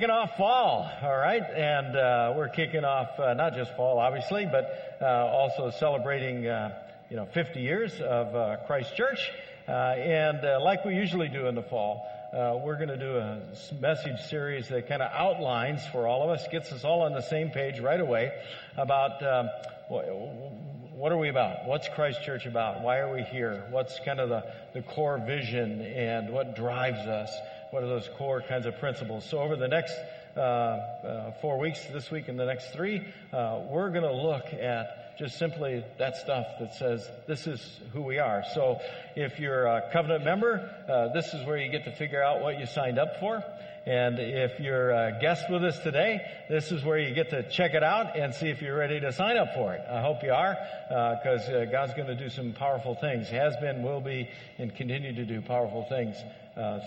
kicking off fall, all right? And we're kicking off not just fall, obviously, but also celebrating, 50 years of Christ Church. And like we usually do in the fall, we're going to do a message series that kind of outlines for all of us, gets us all on the same page right away about what are we about? What's Christ Church about? Why are we here? What's kind of the core vision and what drives us? What are those core kinds of principles? So over the next 4 weeks, this week and the next three, we're going to look at just simply that stuff that says this is who we are. So if you're a covenant member, this is where you get to figure out what you signed up for. And if you're a guest with us today, this is where you get to check it out and see if you're ready to sign up for it. I hope you are, because God's going to do some powerful things. Has been, will be, and continue to do powerful things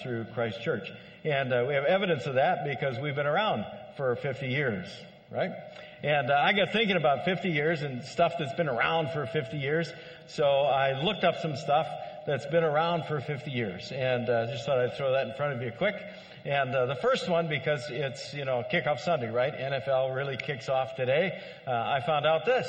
through Christ Church. And we have evidence of that because we've been around for 50 years, right? And I got thinking about 50 years and stuff that's been around for 50 years. So I looked up some stuff that's been around for 50 years. And just thought I'd throw that in front of you quick. And the first one, because it's, kickoff Sunday, right? NFL really kicks off today. I found out this.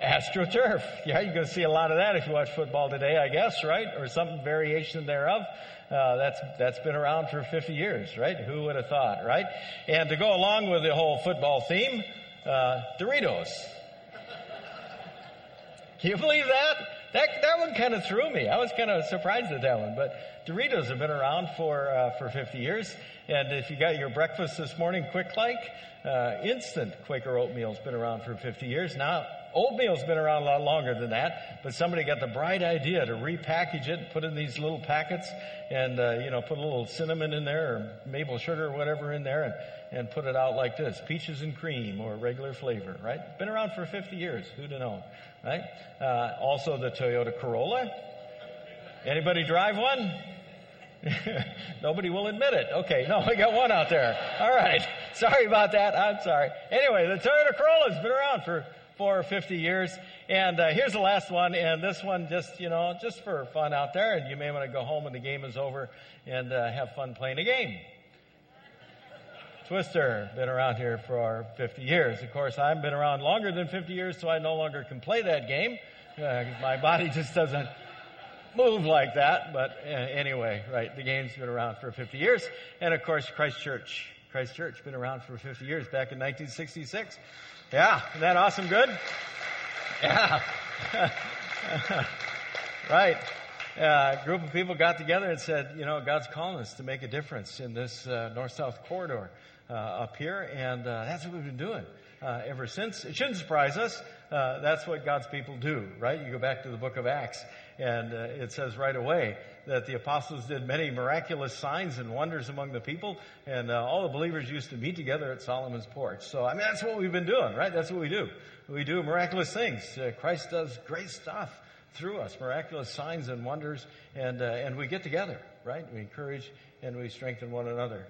AstroTurf. Yeah, you're going to see a lot of that if you watch football today, I guess, right? Or some variation thereof. That's been around for 50 years, right? Who would have thought, right? And to go along with the whole football theme, Doritos. Can you believe that? That one kind of threw me. I was kind of surprised at that one. But Doritos have been around for 50 years. And if you got your breakfast this morning, instant Quaker oatmeal's been around for 50 years. Now, oatmeal's been around a lot longer than that, but somebody got the bright idea to repackage it, put it in these little packets, and put a little cinnamon in there or maple sugar or whatever in there, and put it out like this: peaches and cream or regular flavor. Right? Been around for 50 years. Who'd have known? Right? Also, the Toyota Corolla. Anybody drive one? Nobody will admit it. Okay, no, we got one out there. All right. Sorry about that. I'm sorry. Anyway, the Toyota Corolla's been around for 50 years. And here's the last one. And this one just for fun out there. And you may want to go home when the game is over and have fun playing a game. Twister, been around here for 50 years. Of course, I've been around longer than 50 years, so I no longer can play that game. My body just doesn't move like that. But anyway, right, the game's been around for 50 years. And of course, Christ Church, been around for 50 years, back in 1966. Yeah, isn't that awesome good? Yeah. Right. A group of people got together and said, God's calling us to make a difference in this north-south corridor up here, and that's what we've been doing ever since. It shouldn't surprise us. That's what God's people do, right? You go back to the book of Acts, and it says right away that the apostles did many miraculous signs and wonders among the people, and all the believers used to meet together at Solomon's porch. So, that's what we've been doing, right? That's what we do. We do miraculous things. Christ does great stuff through us, miraculous signs and wonders, and we get together, right? We encourage and we strengthen one another.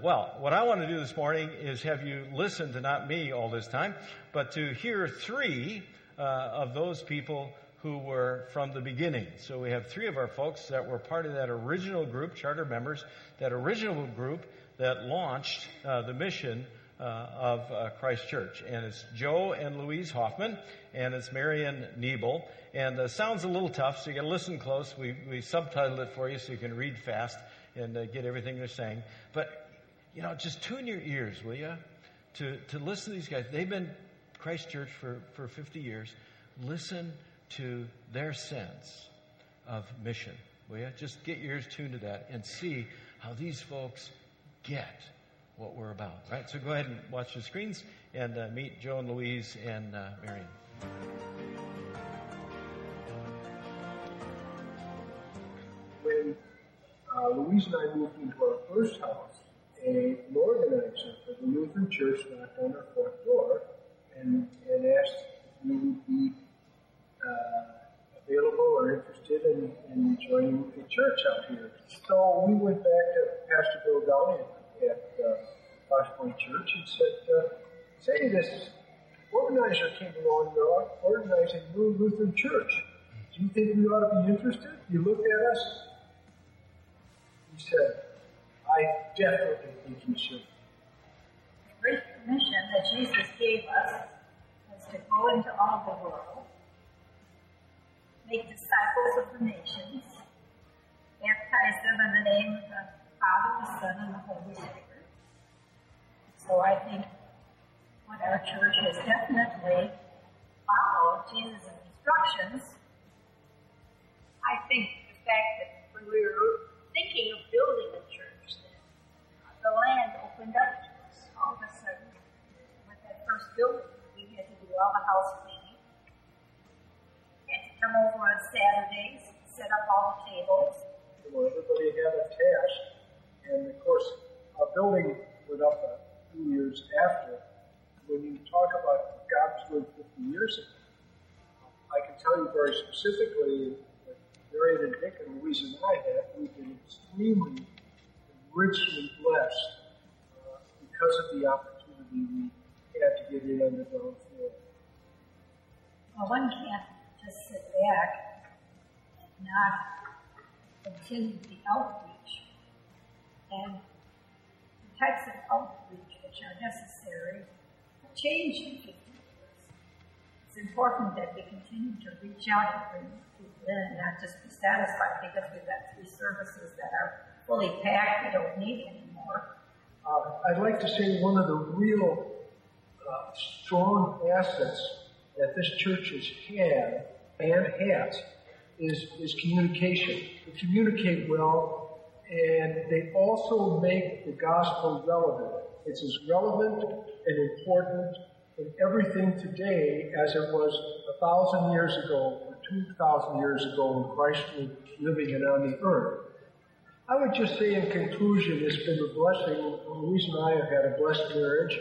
What I want to do this morning is have you listen to not me all this time, but to hear three of those people who were from the beginning. So we have three of our folks that were part of that original group, charter members, that original group that launched the mission of Christ Church. And it's Joe and Louise Hoffman, and it's Marianne Nebel. And sounds a little tough, so you got to listen close. We subtitled it for you so you can read fast and get everything they're saying. But, just tune your ears, will you, to listen to these guys. They've been Christ Church for 50 years. Listen to their sense of mission, will you? Just get your ears tuned to that and see how these folks get what we're about, right? So go ahead and watch the screens and meet Joe and Louise and Marion. When Louise and I moved into our first house, an organizer for the Lutheran Church knocked on our front door and asked if we would be available or interested in joining a church out here. So we went back to Pastor Bill Downey at Fox Point Church and said, say, this organizer came along, they're organizing a new Lutheran church. Do you think we ought to be interested? He looked at us. He said, I definitely think you should. The great commission that Jesus gave us was to go into all the world, make disciples of the nations, baptize them in the name of the Father, the Son, and the Holy Spirit. So I think what our church has definitely followed Jesus' instructions. I think the fact that when we were thinking of building a church, that the land opened up to us all of a sudden. With that first building, we had to do all the house cleaning. We had to come over on Saturdays, set up all the tables. Well, everybody had a task, and of course, our building went up a few years after. When you talk about God's doing 50 years ago, I can tell you very specifically that Marianne and Dick and Louise and I have, we've been extremely richly blessed because of the opportunity we had to get in on the ground floor. Well, one can't just sit back and not continue the outreach and the types of outreach which are necessary. Change in 50 years. It's important that we continue to reach out and bring people in and not just be satisfied because we've got three services that are fully packed, we don't need anymore. I'd like to say one of the real strong assets that this church has had and has is communication. They communicate well, and they also make the gospel relevant. It's as relevant and important in everything today as it was 1,000 years ago or 2,000 years ago when Christ was living and on the earth. I would just say in conclusion, it's been a blessing. Louise and I have had a blessed marriage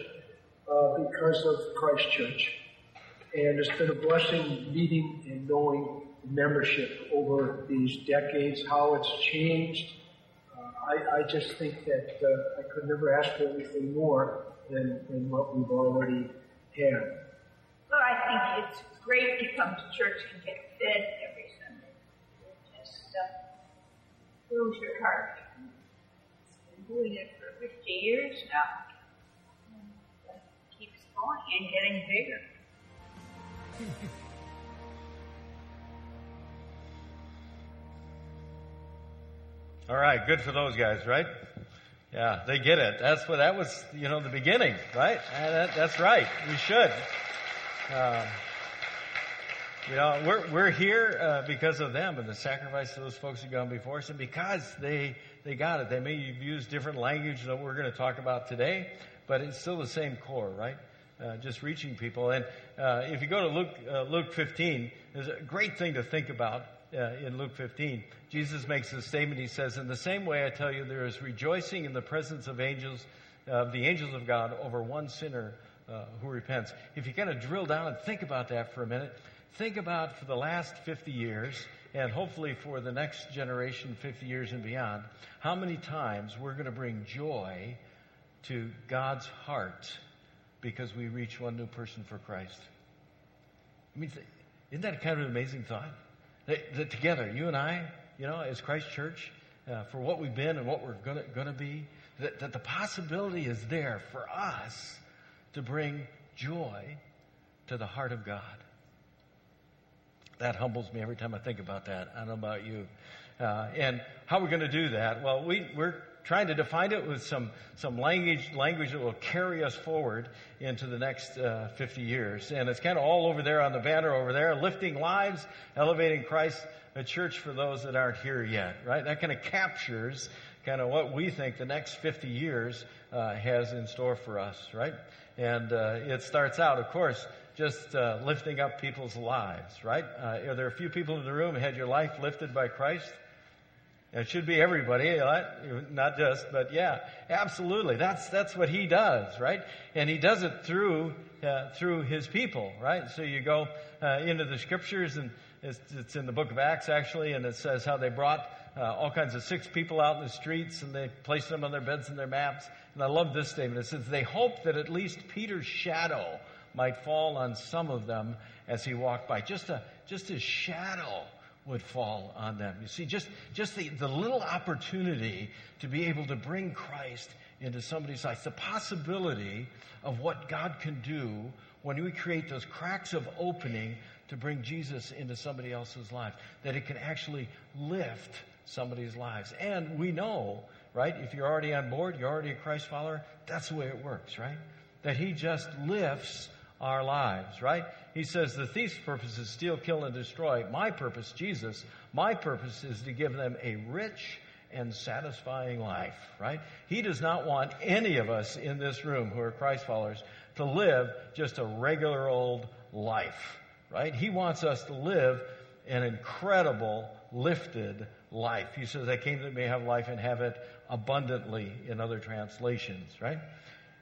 because of Christ Church. And it's been a blessing meeting and knowing membership over these decades, how it's changed. I just think that I could never ask for anything more than what we've already had. Well, I think it's great to come to church and get fed every Sunday. It just moves your heart. It's been doing it for 50 years now. It keeps going and getting bigger. All right, good for those guys, right? Yeah, they get it. That's what that was, you know, the beginning, right? That's right. We should. You know, we're here because of them and the sacrifice of those folks who've gone before us, and because they got it. They may have used different language than what we're going to talk about today, but it's still the same core, right? Just reaching people. And if you go to Luke 15, there's a great thing to think about. In Luke 15, Jesus makes this statement. He says, "In the same way, I tell you, there is rejoicing in the presence of angels, of the angels of God, over one sinner who repents." If you kind of drill down and think about that for a minute, think about for the last 50 years, and hopefully for the next generation, 50 years and beyond, how many times we're going to bring joy to God's heart because we reach one new person for Christ. I mean, isn't that kind of an amazing thought? That together, you and I, you know, as Christ Church, for what we've been and what we're going to be, that the possibility is there for us to bring joy to the heart of God. That humbles me every time I think about that. I don't know about you. And how we're going to do that? Well, we're trying to define it with some language that will carry us forward into the next 50 years. And it's kind of all over there on the banner over there, lifting lives, elevating Christ, a church for those that aren't here yet, right? That kind of captures kind of what we think the next 50 years has in store for us, right? And it starts out, of course, just lifting up people's lives, right? Are there a few people in the room who had your life lifted by Christ? It should be everybody, not just, but yeah, absolutely. That's what he does, right? And he does it through his people, right? So you go into the scriptures, and it's in the book of Acts, actually, and it says how they brought all kinds of sick people out in the streets, and they placed them on their beds and their mats. And I love this statement. It says, they hoped that at least Peter's shadow might fall on some of them as he walked by. Just his shadow would fall on them. You see, just the little opportunity to be able to bring Christ into somebody's life, the possibility of what God can do when we create those cracks of opening to bring Jesus into somebody else's life, that it can actually lift somebody's lives. And we know, right, if you're already on board, you're already a Christ follower, that's the way it works, right? That he just lifts our lives, right? He says, the thief's purpose is steal, kill, and destroy. My purpose, Jesus, my purpose is to give them a rich and satisfying life, right? He does not want any of us in this room who are Christ followers to live just a regular old life, right? He wants us to live an incredible, lifted life. He says, I came that may have life and have it abundantly, in other translations, right?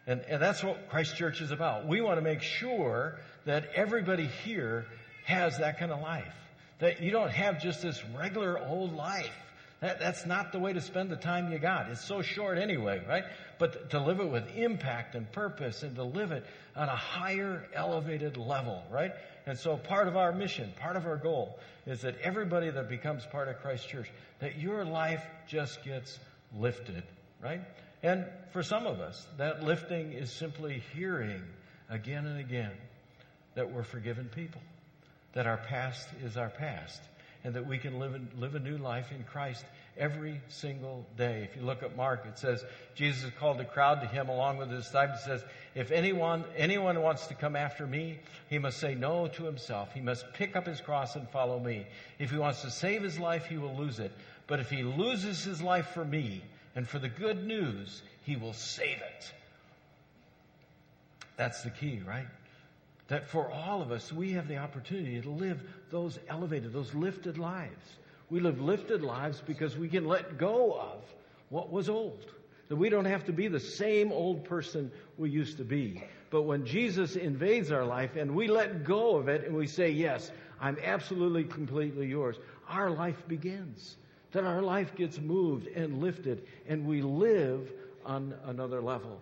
And that's what Christ Church is about. We want to make sure that everybody here has that kind of life, that you don't have just this regular old life. That's not the way to spend the time you got. It's so short anyway, right? But to live it with impact and purpose and to live it on a higher, elevated level, right? And so part of our mission, part of our goal is that everybody that becomes part of Christ Church, that your life just gets lifted, right? And for some of us, that lifting is simply hearing again and again that we're forgiven people, that our past is our past, and that we can live a new life in Christ every single day. If you look at Mark, it says, Jesus called a crowd to him along with his disciples. He says, if anyone wants to come after me, he must say no to himself. He must pick up his cross and follow me. If he wants to save his life, he will lose it. But if he loses his life for me, and for the good news, he will save it. That's the key, right? That for all of us, we have the opportunity to live those elevated, those lifted lives. We live lifted lives because we can let go of what was old. That we don't have to be the same old person we used to be. But when Jesus invades our life and we let go of it and we say, yes, I'm absolutely, completely yours, our life begins. That our life gets moved and lifted, and we live on another level.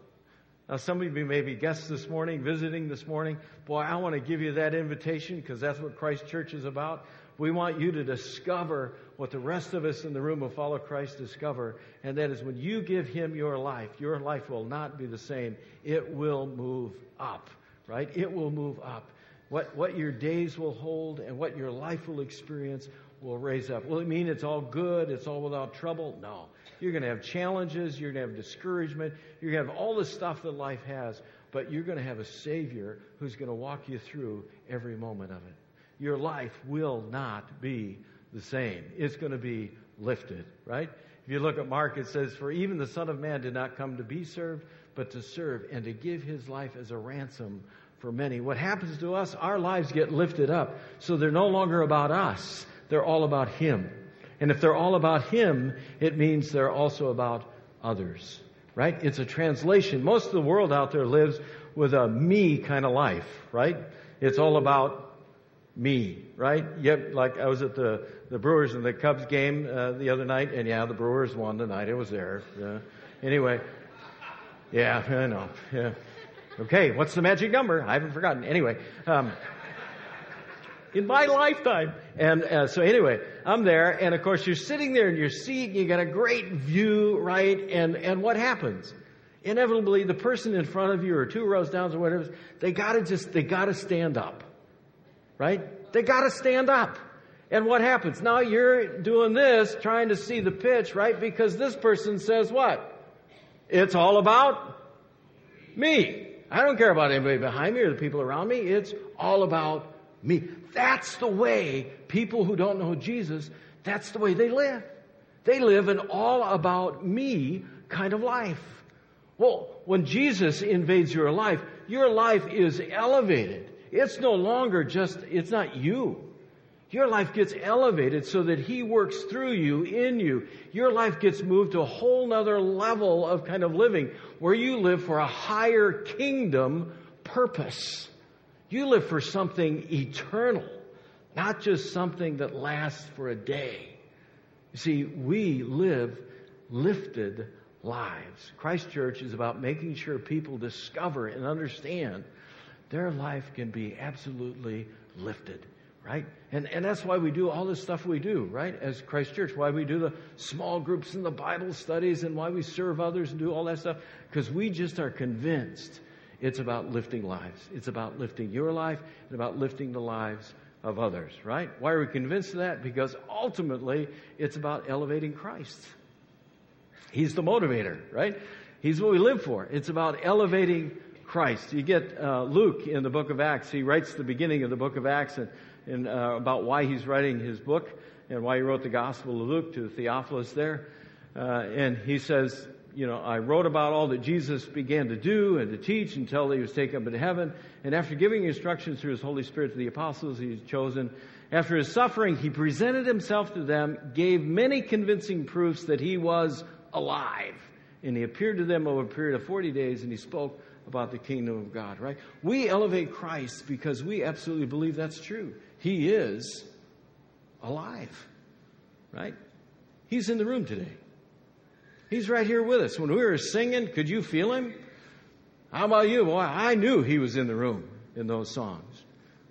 Now, some of you may be guests this morning, visiting this morning. Boy, I want to give you that invitation because that's what Christ Church is about. We want you to discover what the rest of us in the room who follow Christ discover, and that is when you give him your life will not be the same. It will move up, right? It will move up. What your days will hold and what your life will experience will raise up. Will it mean it's all good, it's all without trouble? No. You're going to have challenges, you're going to have discouragement, you're going to have all the stuff that life has, but you're going to have a Savior who's going to walk you through every moment of it. Your life will not be the same. It's going to be lifted, right? If you look at Mark, it says, for even the Son of Man did not come to be served, but to serve and to give his life as a ransom for many. What happens to us, our lives get lifted up, so they're no longer about us. They're all about him. And if they're all about him, it means they're also about others, right? It's a translation. Most of the world out there lives with a me kind of life, right? It's all about me, right? Yep, like I was at the Brewers and the Cubs game the other night, and yeah, the Brewers won tonight. It was there. Anyway, yeah, I know. Yeah. Okay, what's the magic number? I haven't forgotten. Anyway, in my lifetime. And so anyway, I'm there. And of course, you're sitting there in your seat. And you got a great view, right? And what happens? Inevitably, the person in front of you or two rows down or whatever, they got to stand up, right? They got to stand up. And what happens? Now you're doing this, trying to see the pitch, right? Because this person says what? It's all about me. I don't care about anybody behind me or the people around me. It's all about me. That's the way people who don't know Jesus, that's the way they live. They live an all about me kind of life. Well, when Jesus invades your life is elevated. It's no longer just, it's not you. Your life gets elevated so that he works through you, in you. Your life gets moved to a whole nother level of kind of living where you live for a higher kingdom purpose. You live for something eternal, not just something that lasts for a day. You see, we live lifted lives. Christ Church is about making sure people discover and understand their life can be absolutely lifted. right? And that's why we do all this stuff we do, right, as Christ Church, why we do the small groups and the Bible studies and why we serve others and do all that stuff, because we just are convinced it's about lifting lives. It's about lifting your life and about lifting the lives of others, right? Why are we convinced of that? Because ultimately, it's about elevating Christ. He's the motivator, right? He's what we live for. It's about elevating Christ. You get Luke in the book of Acts. He writes the beginning of the book of Acts and about why he's writing his book and why he wrote the Gospel of Luke to Theophilus there. And he says, you know, I wrote about all that Jesus began to do and to teach until he was taken up into heaven. And after giving instructions through his Holy Spirit to the apostles he's chosen, after his suffering, he presented himself to them, gave many convincing proofs that he was alive. And he appeared to them over a period of 40 days, and he spoke about the kingdom of God, right? We elevate Christ because we absolutely believe that's true. He is alive, right? He's in the room today. He's right here with us. When we were singing, could you feel him? How about you? Boy, I knew he was in the room in those songs,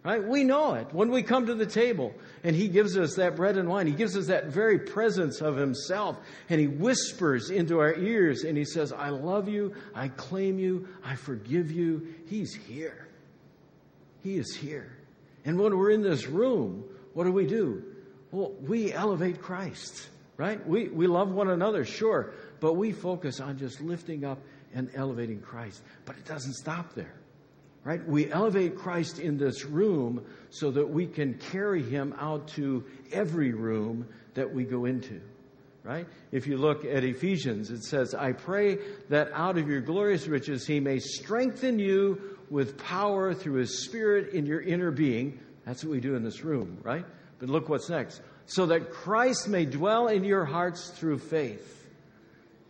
right? We know it. When we come to the table and he gives us that bread and wine, he gives us that very presence of himself, and he whispers into our ears and he says, I love you, I claim you, I forgive you. He's here. He is here. And when we're in this room, what do? Well, we elevate Christ, right? We love one another, sure, but we focus on just lifting up and elevating Christ. But it doesn't stop there, right? We elevate Christ in this room so that we can carry him out to every room that we go into, right? If you look at Ephesians, it says, I pray that out of your glorious riches he may strengthen you with power through his Spirit in your inner being. That's what we do in this room, right? But look what's next. So that Christ may dwell in your hearts through faith.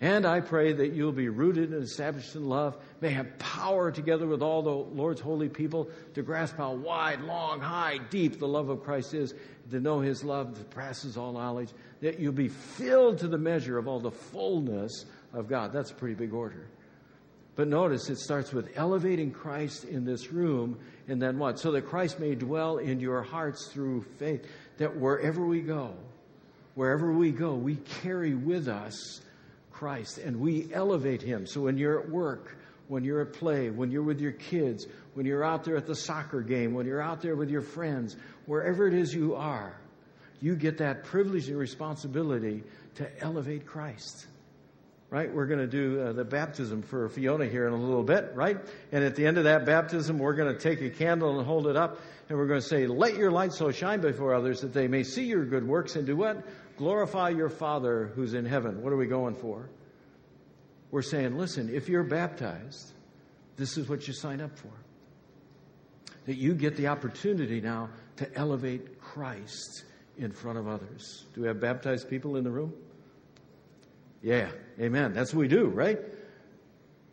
And I pray that you'll be rooted and established in love, may have power together with all the Lord's holy people to grasp how wide, long, high, deep the love of Christ is, to know his love that passes all knowledge, that you'll be filled to the measure of all the fullness of God. That's a pretty big order. But notice it starts with elevating Christ in this room, and then what? So that Christ may dwell in your hearts through faith, that wherever we go, we carry with us Christ, and we elevate him. So when you're at work, when you're at play, when you're with your kids, when you're out there at the soccer game, when you're out there with your friends, wherever it is you are, you get that privilege and responsibility to elevate Christ, right? We're going to do the baptism for Fiona here in a little bit, right? And at the end of that baptism, we're going to take a candle and hold it up, and we're going to say, let your light so shine before others that they may see your good works and do what? Glorify your Father who's in heaven. What are we going for? We're saying, listen, if you're baptized, this is what you sign up for. That you get the opportunity now to elevate Christ in front of others. Do we have baptized people in the room? Yeah, amen. That's what we do, right?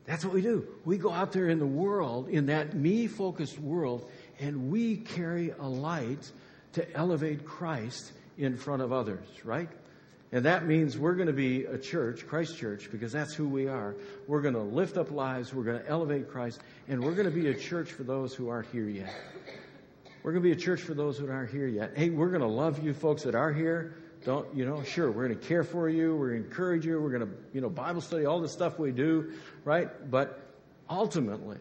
That's what we do. We go out there in the world, in that me-focused world, and we carry a light to elevate Christ in front of others, right? And that means we're going to be a church, Christ Church, because that's who we are. We're going to lift up lives, we're going to elevate Christ, and we're going to be a church for those who aren't here yet. We're going to be a church for those who aren't here yet. Hey, we're going to love you folks that are here. Don't, you know, sure, we're going to care for you, we're going to encourage you, we're going to, you know, Bible study, all the stuff we do, right? But ultimately,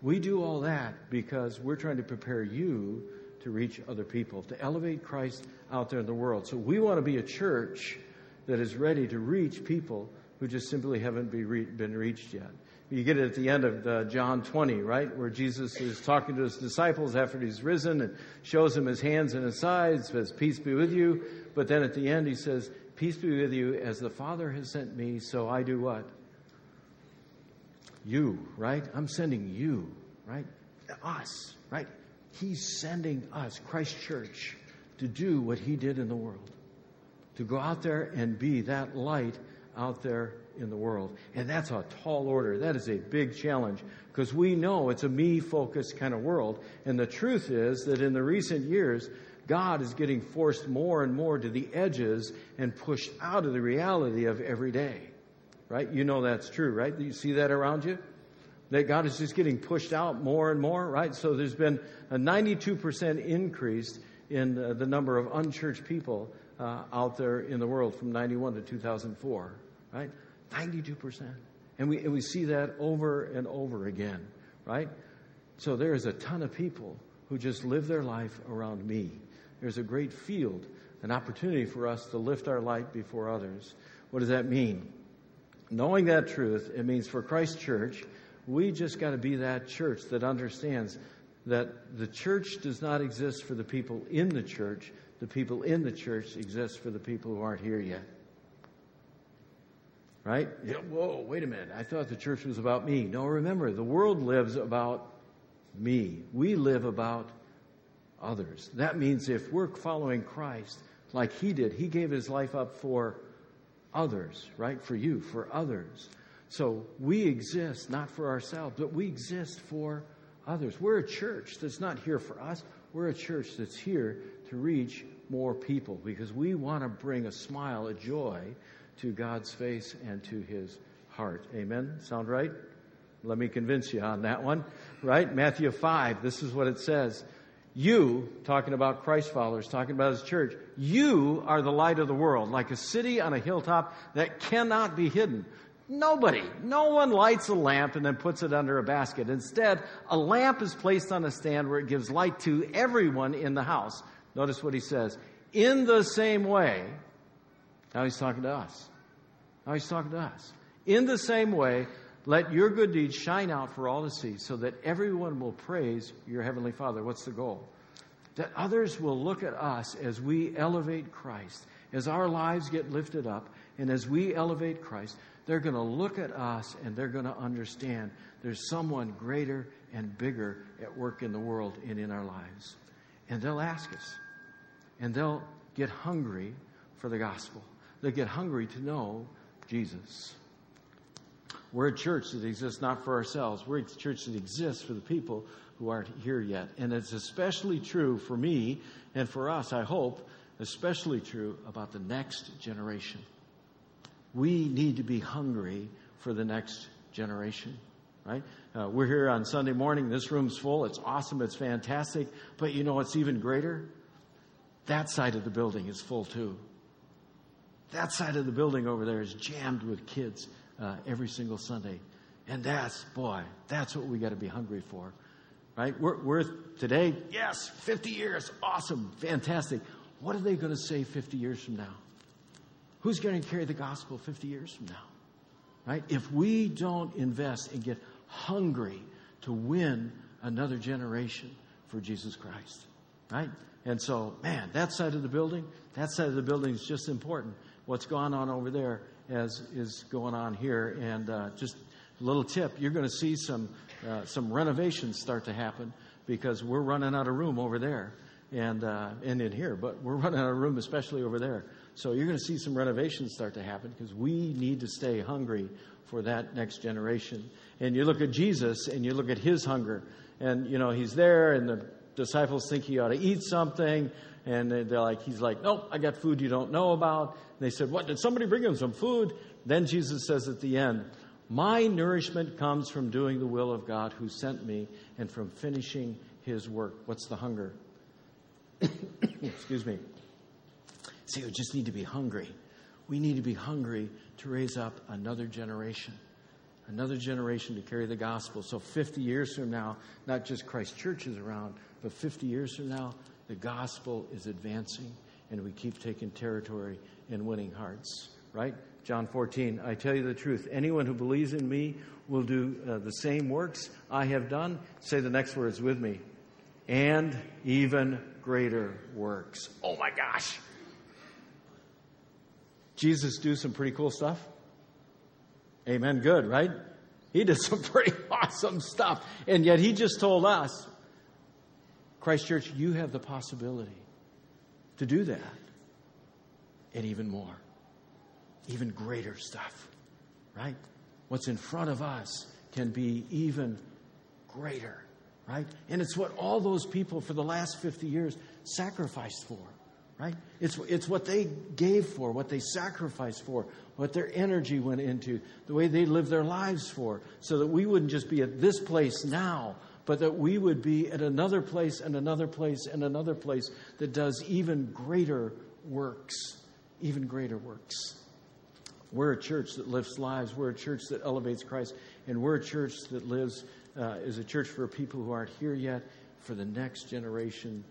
we do all that because we're trying to prepare you to reach other people, to elevate Christ out there in the world. So we want to be a church that is ready to reach people who just simply haven't been reached yet. You get it at the end of John 20, right, where Jesus is talking to his disciples after he's risen and shows them his hands and his sides, says, peace be with you. But then at the end he says, peace be with you, as the Father has sent me, so I do what? You, right? I'm sending you, right? Us, right? He's sending us, Christ Church, to do what he did in the world, to go out there and be that light out there in the world. And that's a tall order. That is a big challenge, because we know it's a me-focused kind of world. And the truth is that in the recent years, God is getting forced more and more to the edges and pushed out of the reality of every day, right? You know that's true, right? You see that around you? That God is just getting pushed out more and more, right? So there's been a 92% increase in the number of unchurched people out there in the world from 91 to 2004, right? 92%. And we see that over and over again, right? So there is a ton of people who just live their life around me. There's a great field, an opportunity for us to lift our light before others. What does that mean? Knowing that truth, it means for Christ Church, we just got to be that church that understands that the church does not exist for the people in the church. The people in the church exist for the people who aren't here yet. Right? Yeah, whoa, wait a minute. I thought the church was about me. No, remember, the world lives about me. We live about others. That means if we're following Christ like he did, he gave his life up for others, right? For you, for others. So we exist not for ourselves, but we exist for others. We're a church that's not here for us. We're a church that's here to reach more people because we want to bring a smile, a joy to God's face and to his heart. Amen? Sound right? Let me convince you on that one, right? Matthew 5, this is what it says. You, talking about Christ followers, talking about his church, you are the light of the world, like a city on a hilltop that cannot be hidden. No one lights a lamp and then puts it under a basket. Instead, a lamp is placed on a stand where it gives light to everyone in the house. Notice what he says. In the same way, now he's talking to us. In the same way, let your good deeds shine out for all to see so that everyone will praise your heavenly Father. What's the goal? That others will look at us as we elevate Christ. As our lives get lifted up and as we elevate Christ, they're going to look at us and they're going to understand there's someone greater and bigger at work in the world and in our lives. And they'll ask us. And they'll get hungry for the gospel. They'll get hungry to know Jesus. We're a church that exists not for ourselves. We're a church that exists for the people who aren't here yet. And it's especially true for me and for us, I hope, especially true about the next generation. We need to be hungry for the next generation, right? We're here on Sunday morning. This room's full. It's awesome. It's fantastic. But you know what's even greater? That side of the building is full too. That side of the building over there is jammed with kids. Every single Sunday. And that's what we got to be hungry for, right? We're today, yes, 50 years, awesome, fantastic. What are they going to say 50 years from now? Who's going to carry the gospel 50 years from now, right? If we don't invest and get hungry to win another generation for Jesus Christ, right? And so, man, that side of the building is just important. What's going on over there as is going on here. And just a little tip, you're going to see some renovations start to happen because we're running out of room over there and in here. But we're running out of room, especially over there. So you're going to see some renovations start to happen because we need to stay hungry for that next generation. And you look at Jesus and you look at his hunger. And, you know, he's there and the disciples think he ought to eat something. And they're like, he's like, nope, I got food you don't know about. And they said, what, did somebody bring him some food? Then Jesus says at the end, my nourishment comes from doing the will of God who sent me and from finishing his work. What's the hunger? Excuse me. See, we just need to be hungry. We need to be hungry to raise up another generation to carry the gospel. So 50 years from now, not just Christ Church is around, but 50 years from now, the gospel is advancing, and we keep taking territory and winning hearts, right? John 14, I tell you the truth, anyone who believes in me will do the same works I have done. Say the next words with me. And even greater works. Oh, my gosh. Jesus do some pretty cool stuff? Amen. Good, right? He did some pretty awesome stuff, and yet he just told us, Christ Church, you have the possibility to do that and even more, even greater stuff, right? What's in front of us can be even greater, right? And it's what all those people for the last 50 years sacrificed for, right? It's what they gave for, what they sacrificed for, what their energy went into, the way they lived their lives for, so that we wouldn't just be at this place now, but that we would be at another place and another place and another place that does even greater works, even greater works. We're a church that lifts lives. We're a church that elevates Christ. And we're a church that lives, is a church for people who aren't here yet, for the next generation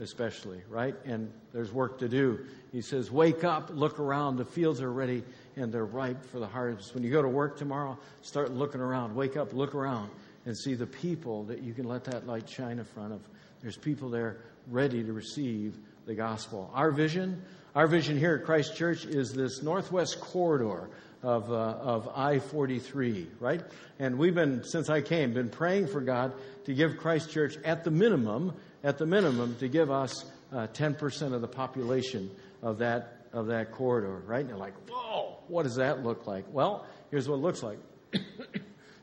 especially, right? And there's work to do. He says, wake up, look around. The fields are ready and they're ripe for the harvest. When you go to work tomorrow, start looking around. Wake up, look around, and see the people that you can let that light shine in front of. There's people there ready to receive the gospel. Our vision here at Christ Church is this northwest corridor of I-43, right? And we've been, since I came, been praying for God to give Christ Church, at the minimum, to give us 10% of the population of that corridor, right? And you're like, whoa, what does that look like? Well, here's what it looks like.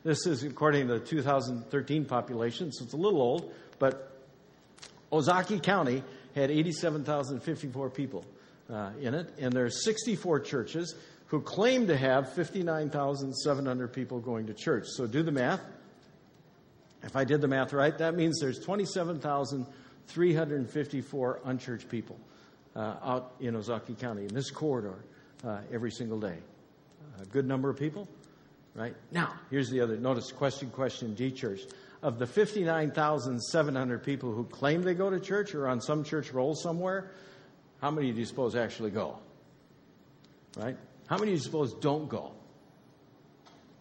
This is according to the 2013 population, so it's a little old, but Ozaukee County had 87,054 people in it, and there are 64 churches who claim to have 59,700 people going to church. So do the math. If I did the math right, that means there's 27,354 unchurched people out in Ozaukee County, in this corridor, every single day. A good number of people, right? Now, here's the other. Notice question, D church. Of the 59,700 people who claim they go to church or on some church roll somewhere, how many do you suppose actually go? Right? How many do you suppose don't go?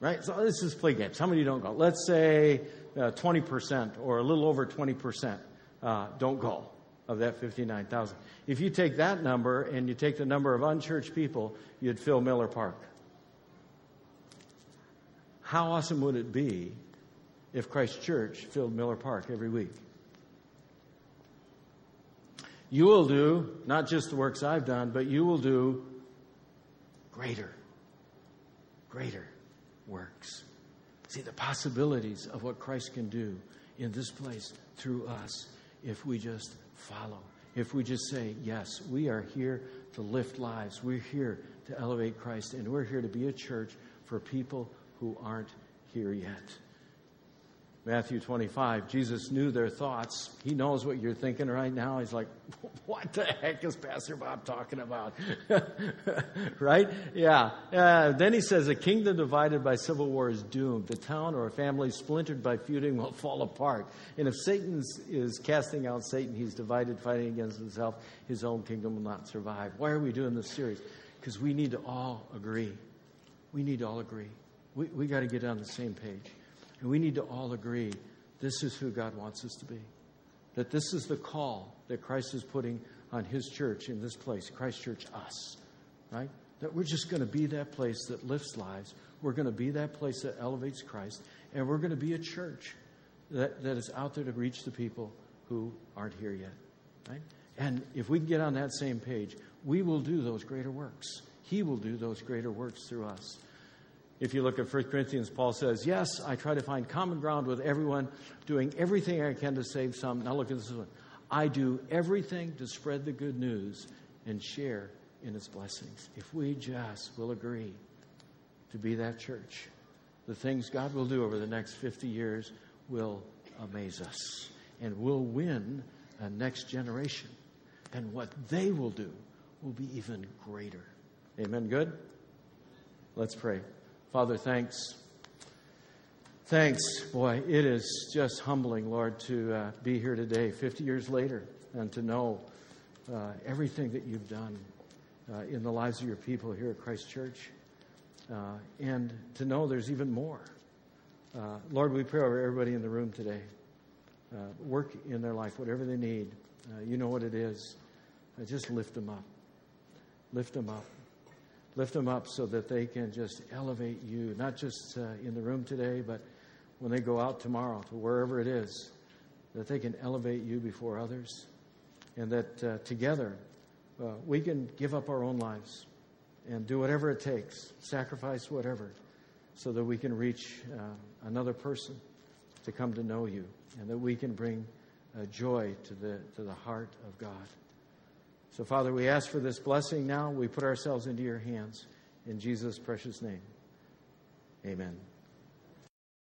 Right? So let's just play games. How many don't go? Let's say 20% or a little over 20% don't go of that 59,000. If you take that number and you take the number of unchurched people, you'd fill Miller Park. How awesome would it be if Christ Church filled Miller Park every week? You will do not just the works I've done, but you will do greater works. See the possibilities of what Christ can do in this place through us if we just follow. If we just say, yes, we are here to lift lives. We're here to elevate Christ. And we're here to be a church for people who aren't here yet. Matthew 25, Jesus knew their thoughts. He knows what you're thinking right now. He's like, what the heck is Pastor Bob talking about? Right? Yeah. Then he says, a kingdom divided by civil war is doomed. The town or a family splintered by feuding will fall apart. And if Satan is casting out Satan, he's divided, fighting against himself. His own kingdom will not survive. Why are we doing this series? Because we need to all agree. We got to get on the same page. And we need to all agree this is who God wants us to be. That this is the call that Christ is putting on His church in this place, Christ Church, us, right? That we're just going to be that place that lifts lives. We're going to be that place that elevates Christ. And we're going to be a church that is out there to reach the people who aren't here yet, right? And if we can get on that same page, we will do those greater works. He will do those greater works through us. If you look at 1 Corinthians, Paul says, yes, I try to find common ground with everyone, doing everything I can to save some. Now look at this one. I do everything to spread the good news and share in its blessings. If we just will agree to be that church, the things God will do over the next 50 years will amaze us. And we'll win a next generation. And what they will do will be even greater. Amen, good? Let's pray. Father, thanks. Boy, it is just humbling, Lord, to be here today, 50 years later, and to know everything that you've done in the lives of your people here at Christ Church, and to know there's even more. Lord, we pray over everybody in the room today. Work in their life, whatever they need. You know what it is. Just lift them up. Lift them up so that they can just elevate you, not just in the room today, but when they go out tomorrow to wherever it is, that they can elevate you before others, and that together we can give up our own lives and do whatever it takes, sacrifice whatever, so that we can reach another person to come to know you, and that we can bring joy to the heart of God. So, Father, we ask for this blessing now. We put ourselves into your hands. In Jesus' precious name, amen.